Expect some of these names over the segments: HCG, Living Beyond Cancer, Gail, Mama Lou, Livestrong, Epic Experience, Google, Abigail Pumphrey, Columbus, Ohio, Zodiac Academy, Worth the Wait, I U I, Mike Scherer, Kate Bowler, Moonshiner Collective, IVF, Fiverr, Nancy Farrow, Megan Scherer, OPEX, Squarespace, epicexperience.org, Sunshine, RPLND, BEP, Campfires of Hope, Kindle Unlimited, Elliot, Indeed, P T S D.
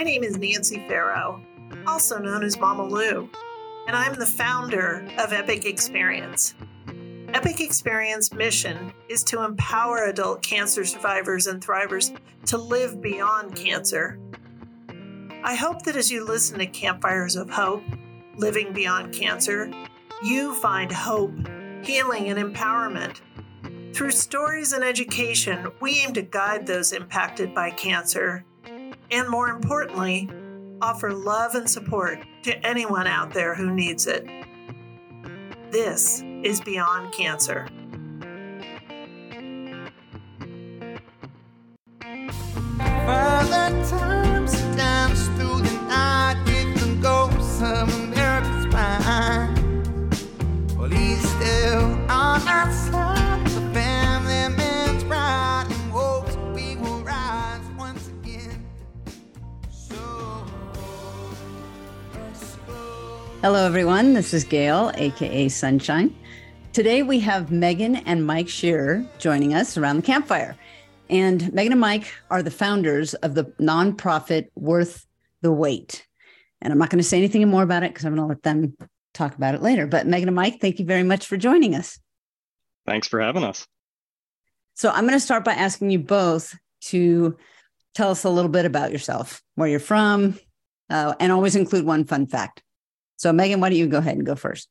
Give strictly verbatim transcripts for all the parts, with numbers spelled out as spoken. My name is Nancy Farrow, also known as Mama Lou, and I'm the founder of Epic Experience. Epic Experience's mission is to empower adult cancer survivors and thrivers to live beyond cancer. I hope that as you listen to Campfires of Hope, Living Beyond Cancer, you find hope, healing, and empowerment. Through stories and education, we aim to guide those impacted by cancer, and more importantly, offer love and support to anyone out there who needs it. This is Beyond Cancer. Further times dance through the night, we can go somewhere to find. Well, he's still on our side, the family man's pride, and hopes we will rise once again. So, let's go. Hello, everyone. This is Gail, aka Sunshine. Today we have Megan and Mike Scherer joining us around the campfire. And Megan and Mike are the founders of the nonprofit Worth the Wait. And I'm not going to say anything more about it because I'm going to let them talk about it later. But Megan and Mike, thank you very much for joining us. Thanks for having us. So I'm going to start by asking you both to tell us a little bit about yourself, where you're from, uh, and always include one fun fact. So Megan, why don't you go ahead and go first?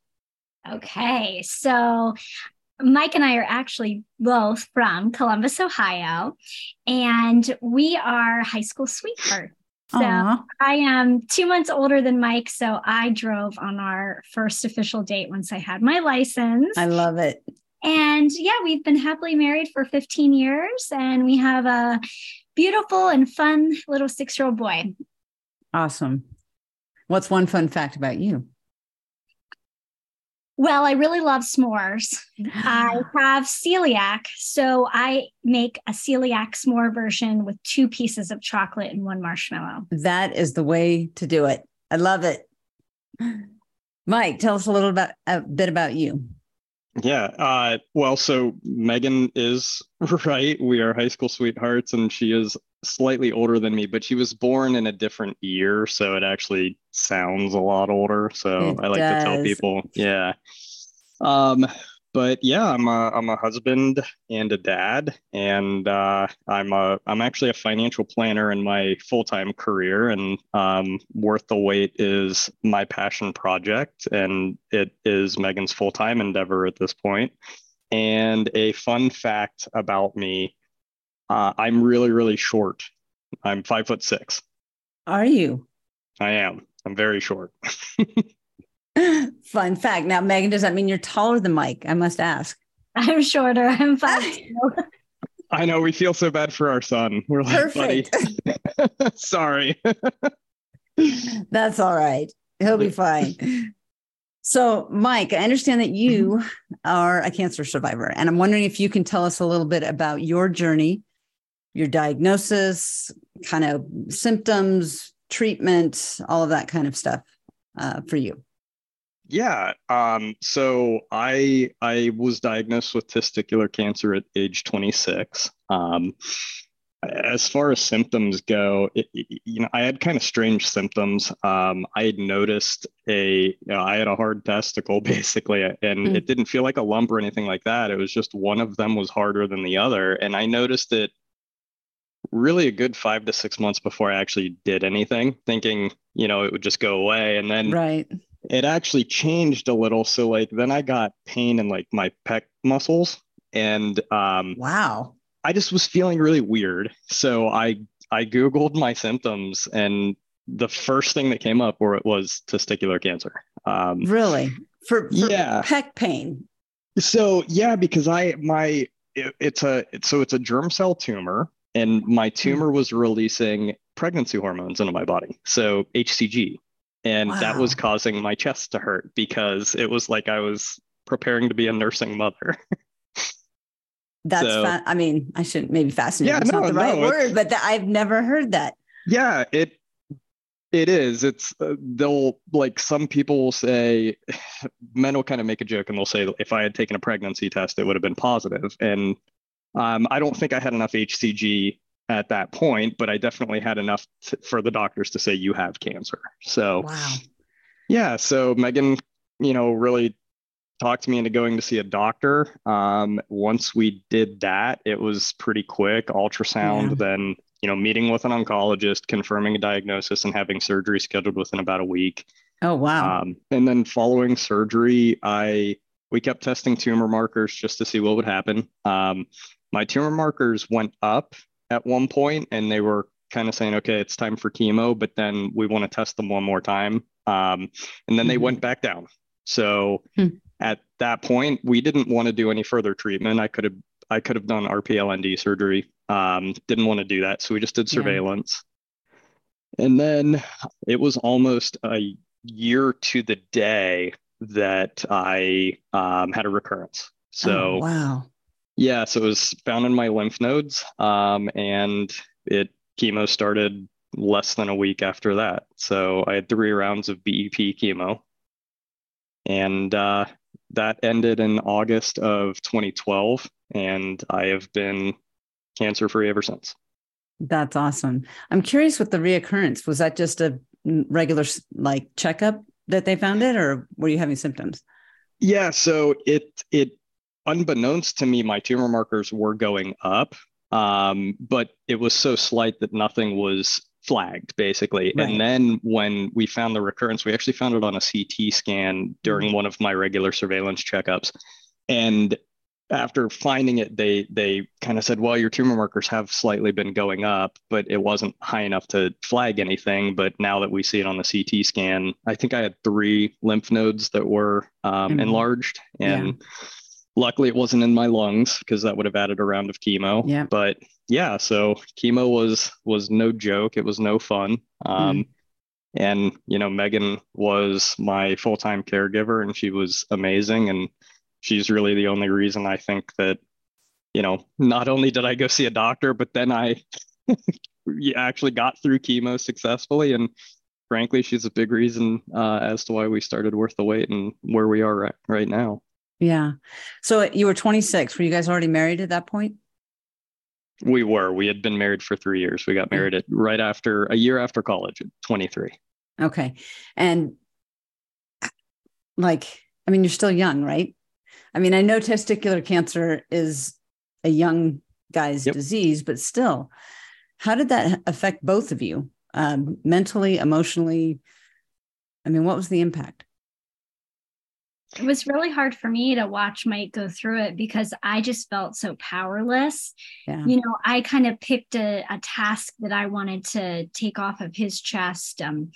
Okay, so Mike and I are actually both from Columbus, Ohio, and we are high school sweethearts. So Aww. I am two months older than Mike, so I drove on our first official date once I had my license. I love it. And yeah, we've been happily married for fifteen years, and we have a beautiful and fun little six-year-old boy. Awesome. What's one fun fact about you? Well, I really love s'mores. I have celiac, so I make a celiac s'more version with two pieces of chocolate and one marshmallow. That is the way to do it. I love it. Mike, tell us a little about, a bit about you. Yeah. Uh, well, so Megan is right. We are high school sweethearts, and she is slightly older than me, but she was born in a different year, so it actually sounds a lot older. So it I like does. to tell people, yeah. Um, but yeah, I'm a I'm a husband and a dad, and uh, I'm a I'm actually a financial planner in my full time career, and um, Worth the Wait is my passion project, and it is Megan's full time endeavor at this point. And a fun fact about me. Uh, I'm really, really short. I'm five foot six. Are you? I am. I'm very short. Fun fact. Now, Megan, does that mean you're taller than Mike? I must ask. I'm shorter. I'm five. I know. We feel so bad for our son. We're like, Perfect. buddy. Sorry. That's all right. He'll be fine. So, Mike, I understand that you are a cancer survivor, and I'm wondering if you can tell us a little bit about your journey. Your diagnosis, kind of symptoms, treatment, all of that kind of stuff uh, for you. Yeah. Um, so I I was diagnosed with testicular cancer at age twenty-six. Um, as far as symptoms go, it, you know, I had kind of strange symptoms. Um, I had noticed a, you know, I had a hard testicle basically, and mm. it didn't feel like a lump or anything like that. It was just one of them was harder than the other, and I noticed it. Really a good five to six months before I actually did anything, thinking, you know, it would just go away. And then right. it actually changed a little. So like, then I got pain in like my pec muscles, and um, wow, I just was feeling really weird. So I, I Googled my symptoms, and the first thing that came up were it was testicular cancer. Um, really? For, for yeah. pec pain. So yeah, because I, my, it, it's a, it, so it's a germ cell tumor. And my tumor was releasing pregnancy hormones into my body. So H C G. And wow. that was causing my chest to hurt because it was like I was preparing to be a nursing mother. That's, so, fa- I mean, I shouldn't maybe fascinating. Yeah, it's no, not the no, right word, but th- I've never heard that. Yeah, it It is. It's uh, they'll like some people will say, men will kind of make a joke and they'll say, if I had taken a pregnancy test, it would have been positive. And Um, I don't think I had enough H C G at that point, but I definitely had enough t- for the doctors to say, you have cancer. So, wow. yeah. So Megan, you know, really talked me into going to see a doctor. Um, once we did that, it was pretty quick, ultrasound, yeah. then, you know, meeting with an oncologist, confirming a diagnosis and having surgery scheduled within about a week. Oh, wow. Um, and then following surgery, I, we kept testing tumor markers just to see what would happen. Um, my tumor markers went up at one point and they were kind of saying, okay, it's time for chemo, but then we want to test them one more time. Um, and then they mm-hmm. went back down. So hmm. at that point, we didn't want to do any further treatment. I could have, I could have done R P L N D surgery. Um, didn't want to do that. So we just did surveillance. Yeah. And then it was almost a year to the day that I um, had a recurrence. So, oh, wow. Yeah, so it was found in my lymph nodes, um, and it chemo started less than a week after that. So I had three rounds of B E P chemo, and uh, that ended in August of twenty twelve, and I have been cancer-free ever since. That's awesome. I'm curious with the reoccurrence, was that just a regular like checkup that they found it, or were you having symptoms? Yeah, so it it. Unbeknownst to me, my tumor markers were going up, um, but it was so slight that nothing was flagged, basically. Right. And then when we found the recurrence, we actually found it on a C T scan during mm-hmm. one of my regular surveillance checkups. And after finding it, they they kind of said, well, your tumor markers have slightly been going up, but it wasn't high enough to flag anything. But now that we see it on the C T scan, I think I had three lymph nodes that were um, mm-hmm. enlarged. And yeah. luckily, it wasn't in my lungs because that would have added a round of chemo. Yeah. But yeah, so chemo was was no joke. It was no fun. Um, mm. And, you know, Megan was my full-time caregiver and she was amazing. And she's really the only reason I think that, you know, not only did I go see a doctor, but then I actually got through chemo successfully. And frankly, she's a big reason uh, as to why we started Worth the Wait and where we are right, right now. Yeah. So you were twenty-six. Were you guys already married at that point? We were. We had been married for three years. We got married at right after a year after college at twenty-three. Okay. And like, I mean, you're still young, right? I mean, I know testicular cancer is a young guy's yep. disease, but still, how did that affect both of you? Um, mentally, emotionally? I mean, what was the impact? It was really hard for me to watch Mike go through it because I just felt so powerless. Yeah. You know, I kind of picked a, a task that I wanted to take off of his chest. Um,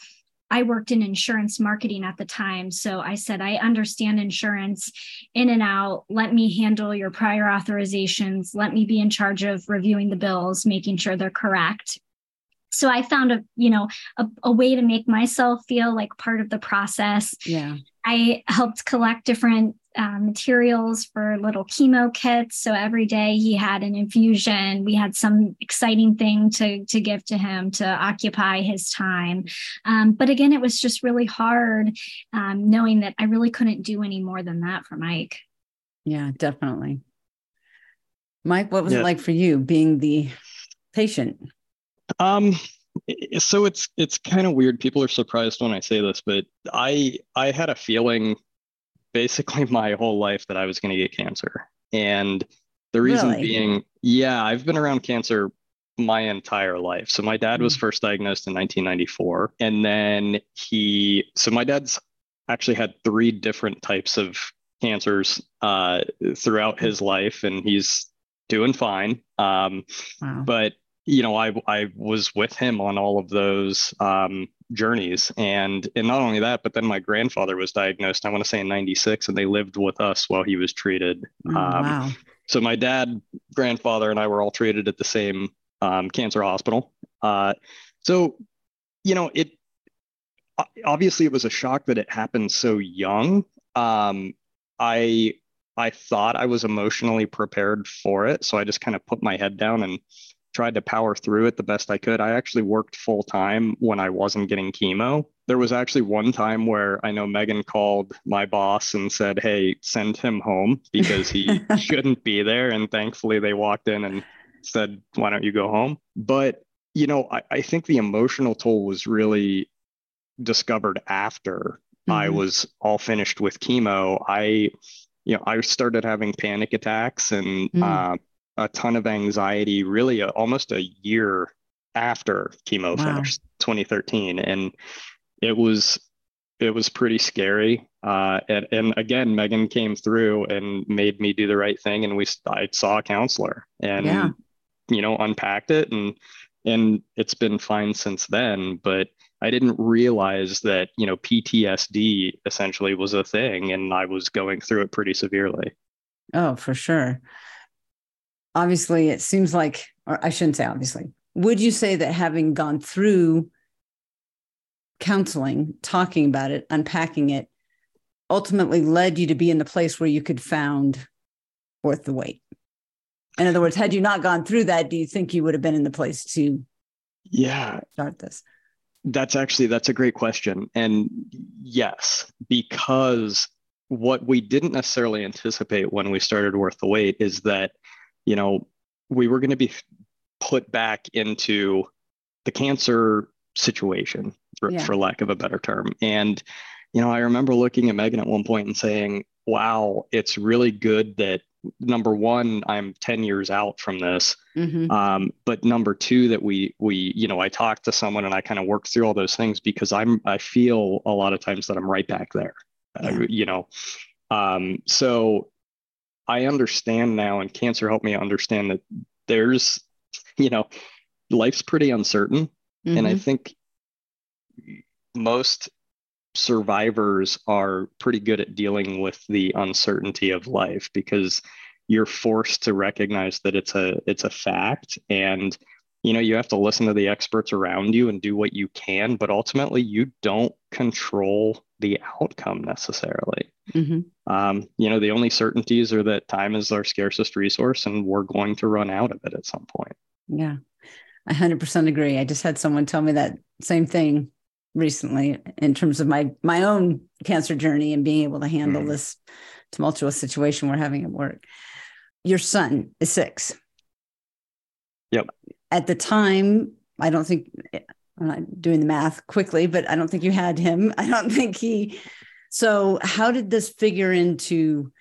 I worked in insurance marketing at the time. So I said, I understand insurance in and out. Let me handle your prior authorizations. Let me be in charge of reviewing the bills, making sure they're correct. So I found a, you know, a, a way to make myself feel like part of the process. Yeah. I helped collect different uh, materials for little chemo kits. So every day he had an infusion. We had some exciting thing to, to give to him to occupy his time. Um, but again, it was just really hard um, knowing that I really couldn't do any more than that for Mike. Yeah, definitely. Mike, what was yeah. it like for you being the patient? Um. So it's it's kind of weird. People are surprised when I say this, but I I had a feeling basically my whole life that I was going to get cancer. And the reason really? being, yeah, I've been around cancer my entire life. So my dad was first diagnosed in nineteen ninety-four. And then he, so my dad's actually had three different types of cancers uh, throughout his life, and he's doing fine. Um, wow. But you know, I I was with him on all of those um, journeys. And and not only that, but then my grandfather was diagnosed, I want to say in ninety-six, and they lived with us while he was treated. Oh, um, wow. So my dad, grandfather, and I were all treated at the same um, cancer hospital. Uh, so, you know, it obviously it was a shock that it happened so young. Um, I I thought I was emotionally prepared for it. So I just kind of put my head down and tried to power through it the best I could. I actually worked full time when I wasn't getting chemo. There was actually one time where I know Megan called my boss and said, hey, send him home because he shouldn't be there. And thankfully they walked in and said, why don't you go home? But, you know, I, I think the emotional toll was really discovered after mm-hmm. I was all finished with chemo. I, you know, I started having panic attacks and mm-hmm. uh, a ton of anxiety, really a, almost a year after chemo wow. finished, twenty thirteen. And it was, it was pretty scary. Uh, and, and again, Megan came through and made me do the right thing. And we, I saw a counselor and, yeah. you know, unpacked it, and, and it's been fine since then. But I didn't realize that, you know, P T S D essentially was a thing, and I was going through it pretty severely. Oh, for sure. Obviously, it seems like, or I shouldn't say obviously, would you say that having gone through counseling, talking about it, unpacking it, ultimately led you to be in the place where you could found Worth the Wait? In other words, had you not gone through that, do you think you would have been in the place to yeah. start this? That's actually, that's a great question. And yes, because what we didn't necessarily anticipate when we started Worth the Wait is that, you know, we were going to be put back into the cancer situation, for, yeah. for lack of a better term. And, you know, I remember looking at Megan at one point and saying, wow, it's really good that, number one, I'm ten years out from this. Mm-hmm. Um, but number two, that we, we, you know, I talked to someone and I kind of worked through all those things, because I'm, I feel a lot of times that I'm right back there, yeah. uh, you know? Um, so I understand now, and cancer helped me understand that there's, you know, life's pretty uncertain. Mm-hmm. And I think most survivors are pretty good at dealing with the uncertainty of life, because you're forced to recognize that it's a, it's a fact. And, you know, you have to listen to the experts around you and do what you can, but ultimately you don't control the outcome necessarily. Mm-hmm. Um, you know, the only certainties are that time is our scarcest resource and we're going to run out of it at some point. Yeah, I one hundred percent agree. I just had someone tell me that same thing recently in terms of my, my own cancer journey and being able to handle mm. this tumultuous situation we're having at work. Your son is six. Yep. At the time, I don't think, I'm not doing the math quickly, but I don't think you had him. I don't think he, so how did this figure into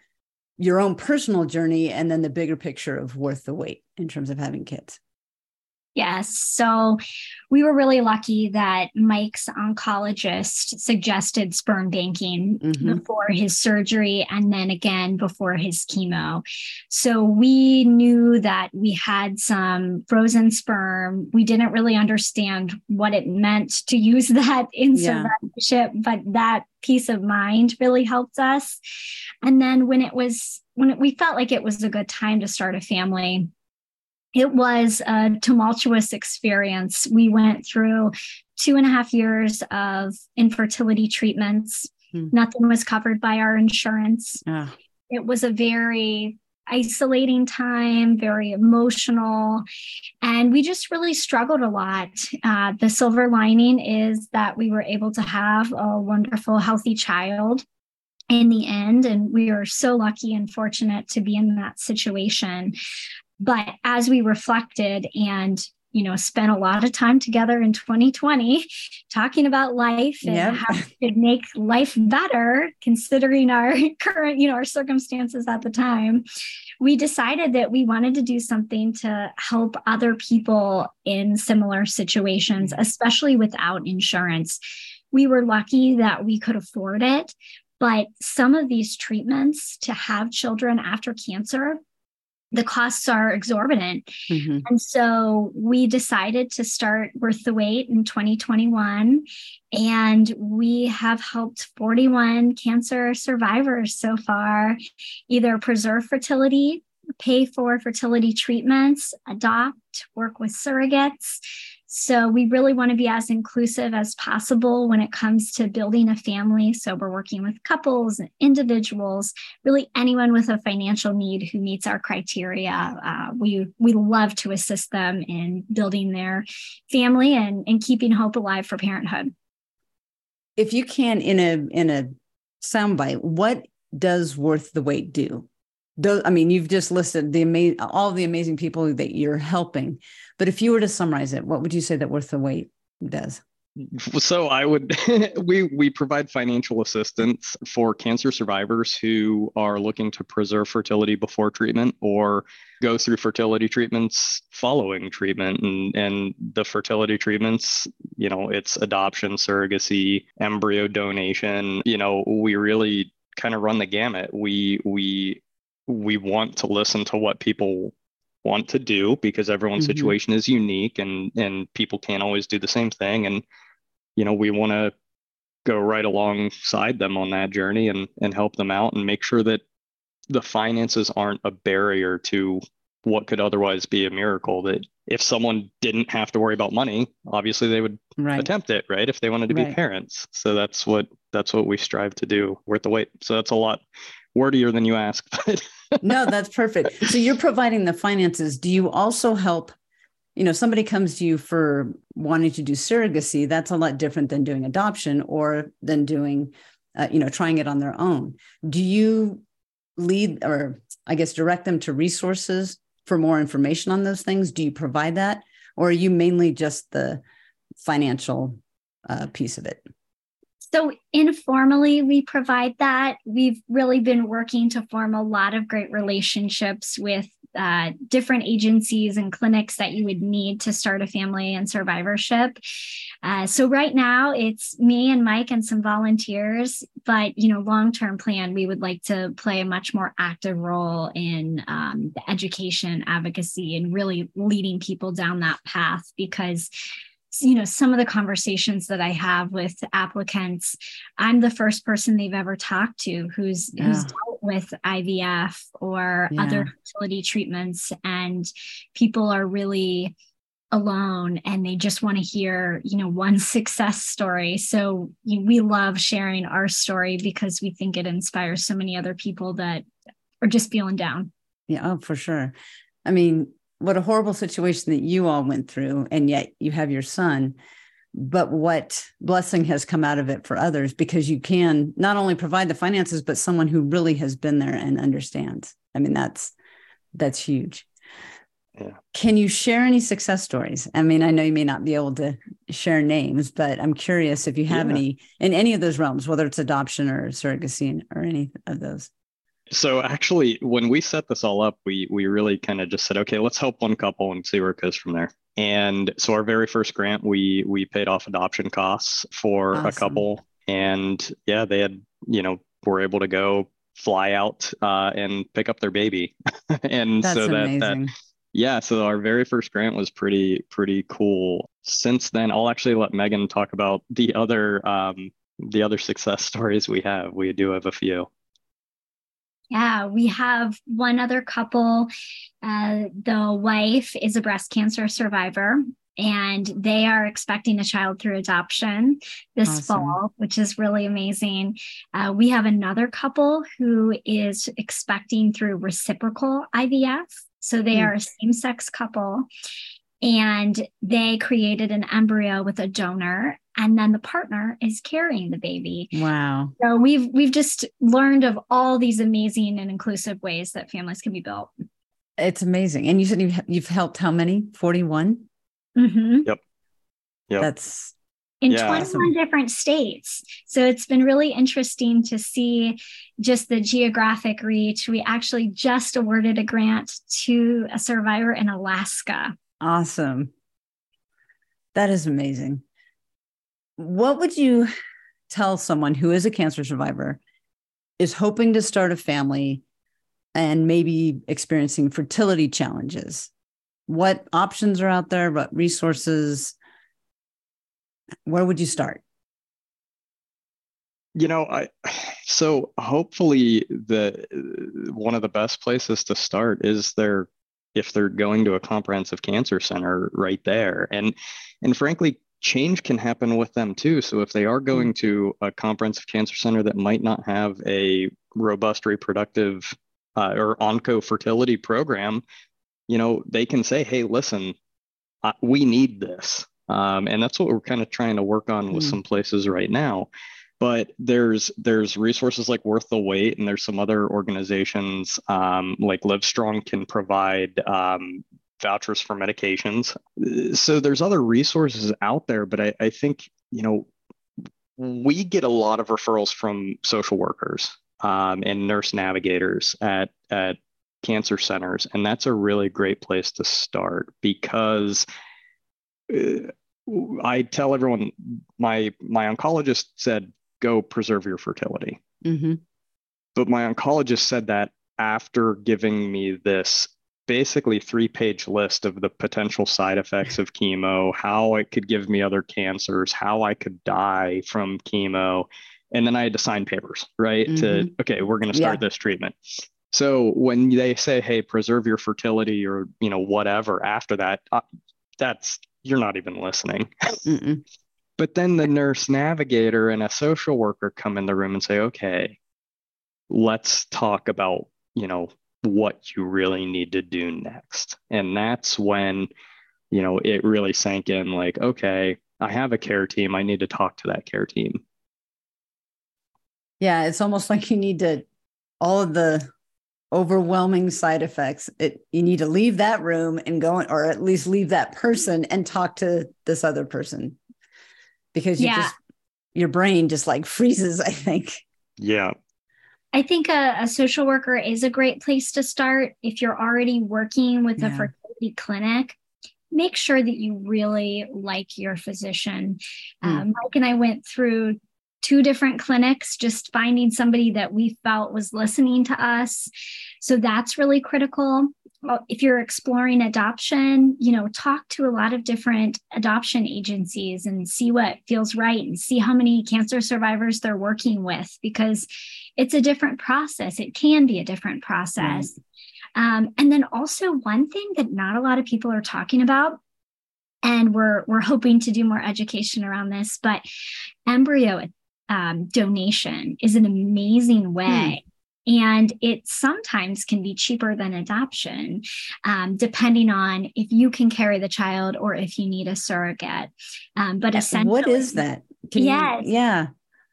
your own personal journey and then the bigger picture of Worth the Wait in terms of having kids? Yes. So we were really lucky that Mike's oncologist suggested sperm banking mm-hmm. before his surgery and then again before his chemo. So we knew that we had some frozen sperm. We didn't really understand what it meant to use that in yeah. survivorship, but that peace of mind really helped us. And then when it was, when it, we felt like it was a good time to start a family, it was a tumultuous experience. We went through two and a half years of infertility treatments. Mm. Nothing was covered by our insurance. Uh. It was a very isolating time, very emotional. And we just really struggled a lot. Uh, the silver lining is that we were able to have a wonderful, healthy child in the end. And we are so lucky and fortunate to be in that situation. But as we reflected and, you know, spent a lot of time together in twenty twenty talking about life and yep. how we could make life better, considering our current, you know, our circumstances at the time, we decided that we wanted to do something to help other people in similar situations, especially without insurance. We were lucky that we could afford it, but some of these treatments to have children after cancer, the costs are exorbitant. Mm-hmm. And so we decided to start Worth the Wait in twenty twenty-one. And we have helped forty-one cancer survivors so far, either preserve fertility, pay for fertility treatments, adopt, work with surrogates. So we really want to be as inclusive as possible when it comes to building a family. So we're working with couples and individuals, really anyone with a financial need who meets our criteria. Uh, we we love to assist them in building their family and, and keeping hope alive for parenthood. If you can, in a in a soundbite, what does Worth the Wait do? Those, I mean, you've just listed the amazing, all the amazing people that you're helping. But if you were to summarize it, what would you say that Worth the Wait does? So I would, we, we provide financial assistance for cancer survivors who are looking to preserve fertility before treatment or go through fertility treatments following treatment. And, and the fertility treatments, you know, it's adoption, surrogacy, embryo donation. You know, we really kind of run the gamut. We, we, we want to listen to what people want to do, because everyone's mm-hmm. situation is unique, and and people can't always do the same thing. And, you know, we want to go right alongside them on that journey and and help them out and make sure that the finances aren't a barrier to what could otherwise be a miracle. That if someone didn't have to worry about money, obviously they would right. attempt it, right? If they wanted to right. be parents. So that's what, that's what we strive to do. Worth the Wait. So that's a lot wordier than you asked. But no, that's perfect. So you're providing the finances. Do you also help, you know, somebody comes to you for wanting to do surrogacy. That's a lot different than doing adoption or than doing, uh, you know, trying it on their own. Do you lead or I guess direct them to resources for more information on those things? Do you provide that? Or are you mainly just the financial uh, piece of it? So informally, we provide that. We've really been working to form a lot of great relationships with uh, different agencies and clinics that you would need to start a family and survivorship. Uh, so right now it's me and Mike and some volunteers, but, you know, long-term plan, we would like to play a much more active role in um, the education advocacy and really leading people down that path, because you know, some of the conversations that I have with applicants, I'm the first person they've ever talked to who's, yeah. who's dealt with I V F or yeah. other fertility treatments, and people are really alone and they just want to hear, you know, one success story. So you know, we love sharing our story because we think it inspires so many other people that are just feeling down. Yeah, oh, for sure. I mean, what a horrible situation that you all went through, and yet you have your son, but what blessing has come out of it for others, because you can not only provide the finances, but someone who really has been there and understands. I mean, that's, that's huge. Yeah. Can you share any success stories? I mean, I know you may not be able to share names, but I'm curious if you have yeah. any in any of those realms, whether it's adoption or surrogacy or any of those. So actually, when we set this all up, we we really kind of just said, okay, let's help one couple and see where it goes from there. And so our very first grant, we we paid off adoption costs for awesome. a couple, and yeah, they had, you know, were able to go fly out uh, and pick up their baby. And that's so that, amazing. that yeah, so our very first grant was pretty pretty cool. Since then, I'll actually let Megan talk about the other um, the other success stories we have. We do have a few. Yeah, we have one other couple. Uh, the wife is a breast cancer survivor, and they are expecting a child through adoption this awesome. fall, which is really amazing. Uh, we have another couple who is expecting through reciprocal I V F. So they mm. are a same-sex couple, and they created an embryo with a donor, and then the partner is carrying the baby. Wow. So we've we've just learned of all these amazing and inclusive ways that families can be built. It's amazing. And you said you've, you've helped how many? forty-one? Mm-hmm. Yep. Yep. That's in yeah, twenty-one awesome. different states. So it's been really interesting to see just the geographic reach. We actually just awarded a grant to a survivor in Alaska. Awesome. That is amazing. What would you tell someone who is a cancer survivor, is hoping to start a family and maybe experiencing fertility challenges? What options are out there? What resources? Where would you start? You know, I, so hopefully the, one of the best places to start is their, if they're going to a comprehensive cancer center right there. And, and frankly, change can happen with them too. So if they are going to a comprehensive cancer center that might not have a robust reproductive uh, or onco-fertility program, you know, they can say, hey, listen, uh, we need this. Um, and that's what we're kind of trying to work on with mm. some places right now. But there's there's resources like Worth the Wait, and there's some other organizations um, like Livestrong can provide um, vouchers for medications. So there's other resources out there, but I, I think, you know, we get a lot of referrals from social workers um, and nurse navigators at, at cancer centers. And that's a really great place to start, because uh, I tell everyone, my, my oncologist said, go preserve your fertility. Mm-hmm. But my oncologist said that after giving me this basically three-page list of the potential side effects of chemo, how it could give me other cancers, how I could die from chemo. And then I had to sign papers, right? Mm-hmm. To, okay, we're going to start yeah. this treatment. So when they say, hey, preserve your fertility or, you know, whatever, after that, uh, that's, you're not even listening. Mm-mm. But then the nurse navigator and a social worker come in the room and say, okay, let's talk about, you know, what you really need to do next. And that's when, you know, it really sank in, like, okay, I have a care team. I need to talk to that care team. Yeah. It's almost like you need to, all of the overwhelming side effects, it, you need to leave that room and go, or at least leave that person and talk to this other person, because you yeah. just, your brain just like freezes, I think. Yeah. I think a, a social worker is a great place to start. If you're already working with yeah. a fertility clinic, make sure that you really like your physician. Mm. Um, Mike and I went through two different clinics, just finding somebody that we felt was listening to us. So that's really critical. If you're exploring adoption, you know, talk to a lot of different adoption agencies and see what feels right and see how many cancer survivors they're working with, because it's a different process. It can be a different process. Mm-hmm. Um, and then also one thing that not a lot of people are talking about, and we're, we're hoping to do more education around this, but embryo Um, donation is an amazing way. Mm. And it sometimes can be cheaper than adoption, um, depending on if you can carry the child or if you need a surrogate. Um, but yes, essentially, what is that? Can yes, you, yeah,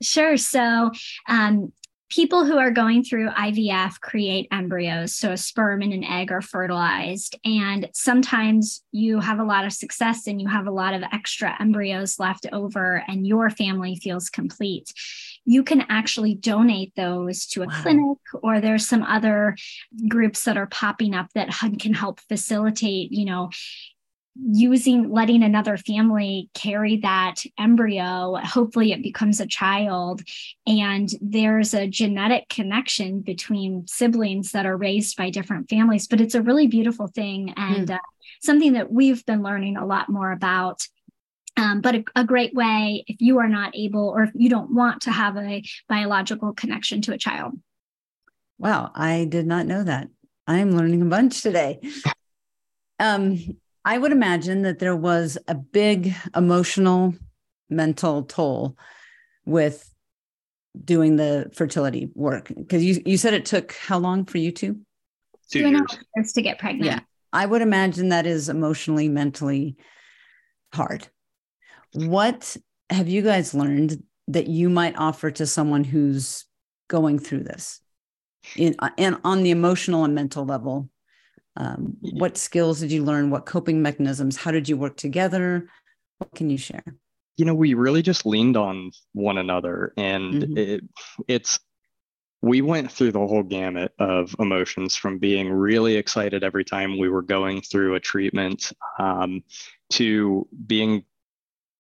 sure. So um, people who are going through I V F create embryos. So a sperm and an egg are fertilized. And sometimes you have a lot of success and you have a lot of extra embryos left over and your family feels complete. You can actually donate those to a wow. clinic, or there's some other groups that are popping up that can help facilitate, you know, using, letting another family carry that embryo. Hopefully it becomes a child, and there's a genetic connection between siblings that are raised by different families, but it's a really beautiful thing. And mm. uh, something that we've been learning a lot more about. Um, but a, a great way if you are not able, or if you don't want to have a biological connection to a child. Wow. I did not know that. I'm learning a bunch today. Um, I would imagine that there was a big emotional, mental toll with doing the fertility work, because you, you said it took how long for you two? Two and a half years to get pregnant. Yeah, I would imagine that is emotionally, mentally hard. What have you guys learned that you might offer to someone who's going through this, in and on the emotional and mental level? Um, what skills did you learn? What coping mechanisms? How did you work together? What can you share? You know, we really just leaned on one another, and mm-hmm. it, it's, we went through the whole gamut of emotions, from being really excited every time we were going through a treatment, um, to being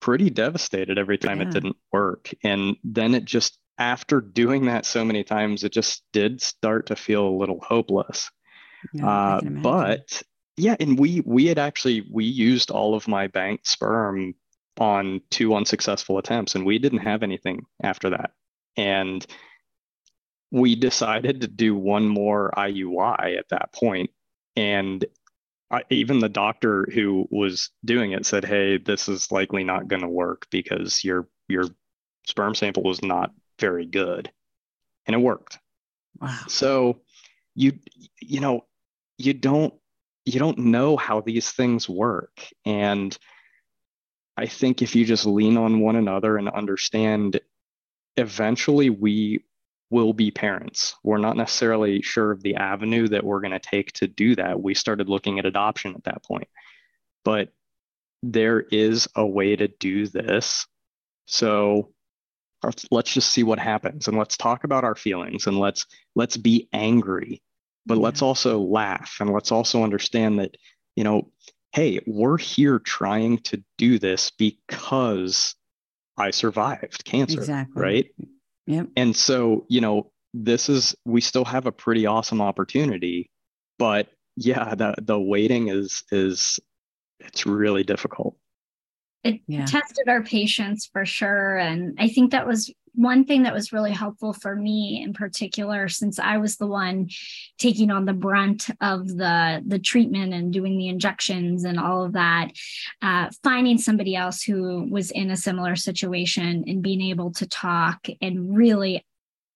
pretty devastated every time yeah. it didn't work. And then it just, after doing that so many times, it just did start to feel a little hopeless. Yeah, uh, but yeah, and we, we had actually, we used all of my banked sperm on two unsuccessful attempts, and we didn't have anything after that. And we decided to do one more I U I at that point. And I, even the doctor who was doing it said, hey, this is likely not going to work because your, your sperm sample was not very good. And it worked. Wow. So you, you know, you don't, you don't know how these things work. And I think if you just lean on one another and understand eventually we will be parents. We're not necessarily sure of the avenue that we're going to take to do that. We started looking at adoption at that point, but there is a way to do this. So let's just see what happens, and let's talk about our feelings, and let's let's be angry, but yeah. let's also laugh, and let's also understand that, you know, hey, we're here trying to do this because I survived cancer, exactly. right? Yep. And so, you know, this is, we still have a pretty awesome opportunity, but yeah, the the waiting is is it's really difficult. It yeah. tested our patience for sure. And I think that was one thing that was really helpful for me in particular, since I was the one taking on the brunt of the, the treatment and doing the injections and all of that, uh, finding somebody else who was in a similar situation and being able to talk and really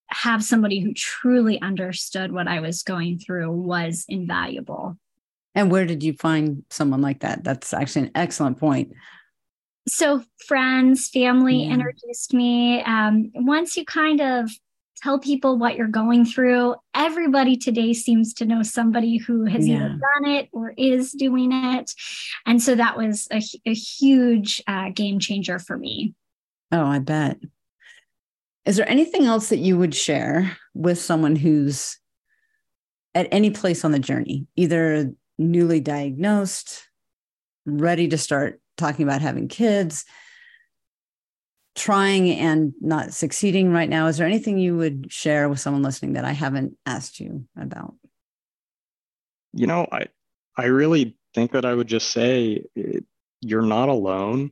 have somebody who truly understood what I was going through was invaluable. And where did you find someone like that? That's actually an excellent point. So friends, family yeah. introduced me. Um, once you kind of tell people what you're going through, everybody today seems to know somebody who has yeah. either done it or is doing it. And so that was a, a huge uh, game changer for me. Oh, I bet. Is there anything else that you would share with someone who's at any place on the journey, either newly diagnosed, ready to start talking about having kids, trying and not succeeding right now? Is there anything you would share with someone listening that I haven't asked you about? You know, I, I really think that I would just say, it, you're not alone.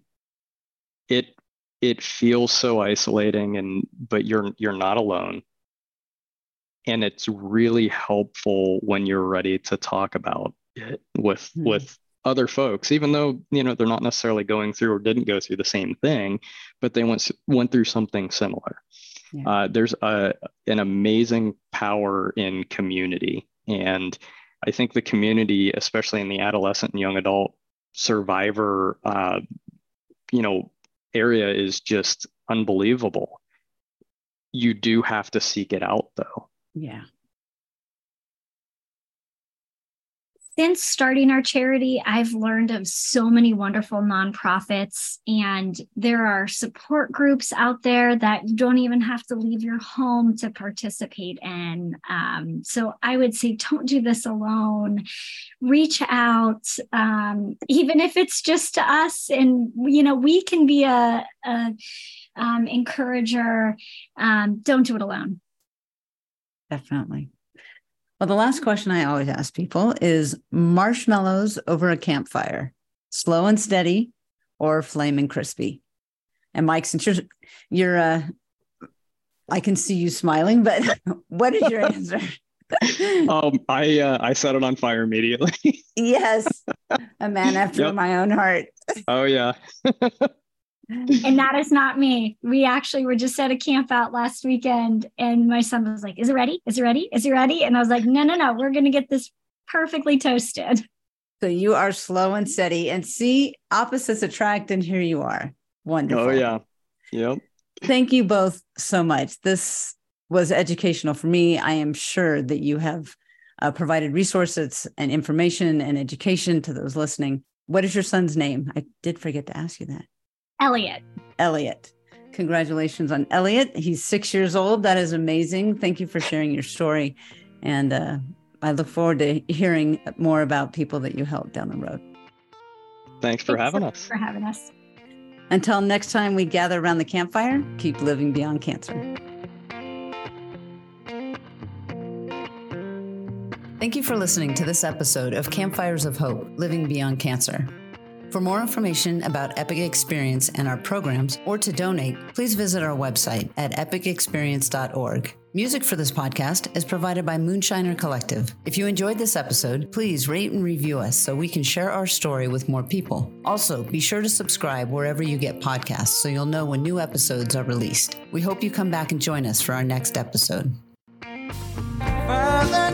It, it feels so isolating, and, but you're, you're not alone. And it's really helpful when you're ready to talk about it with, mm-hmm. with, other folks, even though, you know, they're not necessarily going through or didn't go through the same thing, but they went, went through something similar. Yeah. Uh, there's a, an amazing power in community. And I think the community, especially in the adolescent and young adult survivor, uh, you know, area is just unbelievable. You do have to seek it out though. Yeah. Since starting our charity, I've learned of so many wonderful nonprofits, and there are support groups out there that you don't even have to leave your home to participate in. Um, so I would say, don't do this alone. Reach out, um, even if it's just to us, and you know we can be a, a um, encourager. Um, don't do it alone. Definitely. Well, the last question I always ask people is marshmallows over a campfire, slow and steady or flame and crispy. And Mike, since you're, you're uh, I can see you smiling, but what is your answer? um, I, uh, I set it on fire immediately. Yes. A man after yep. my own heart. Oh yeah. And that is not me. We actually were just at a camp out last weekend, and my son was like, is it ready? Is it ready? Is it ready? And I was like, no, no, no, we're going to get this perfectly toasted. So you are slow and steady, and see, opposites attract, and here you are. Wonderful. Oh yeah. Yep. Thank you both so much. This was educational for me. I am sure that you have uh, provided resources and information and education to those listening. What is your son's name? I did forget to ask you that. Elliot. Elliot. Congratulations on Elliot. He's six years old. That is amazing. Thank you for sharing your story. And uh, I look forward to hearing more about people that you helped down the road. Thanks for Thanks having so us. for having us. Until next time we gather around the campfire, keep living beyond cancer. Thank you for listening to this episode of Campfires of Hope, Living Beyond Cancer. For more information about Epic Experience and our programs, or to donate, please visit our website at epic experience dot org. Music for this podcast is provided by Moonshiner Collective. If you enjoyed this episode, please rate and review us so we can share our story with more people. Also, be sure to subscribe wherever you get podcasts so you'll know when new episodes are released. We hope you come back and join us for our next episode. Father.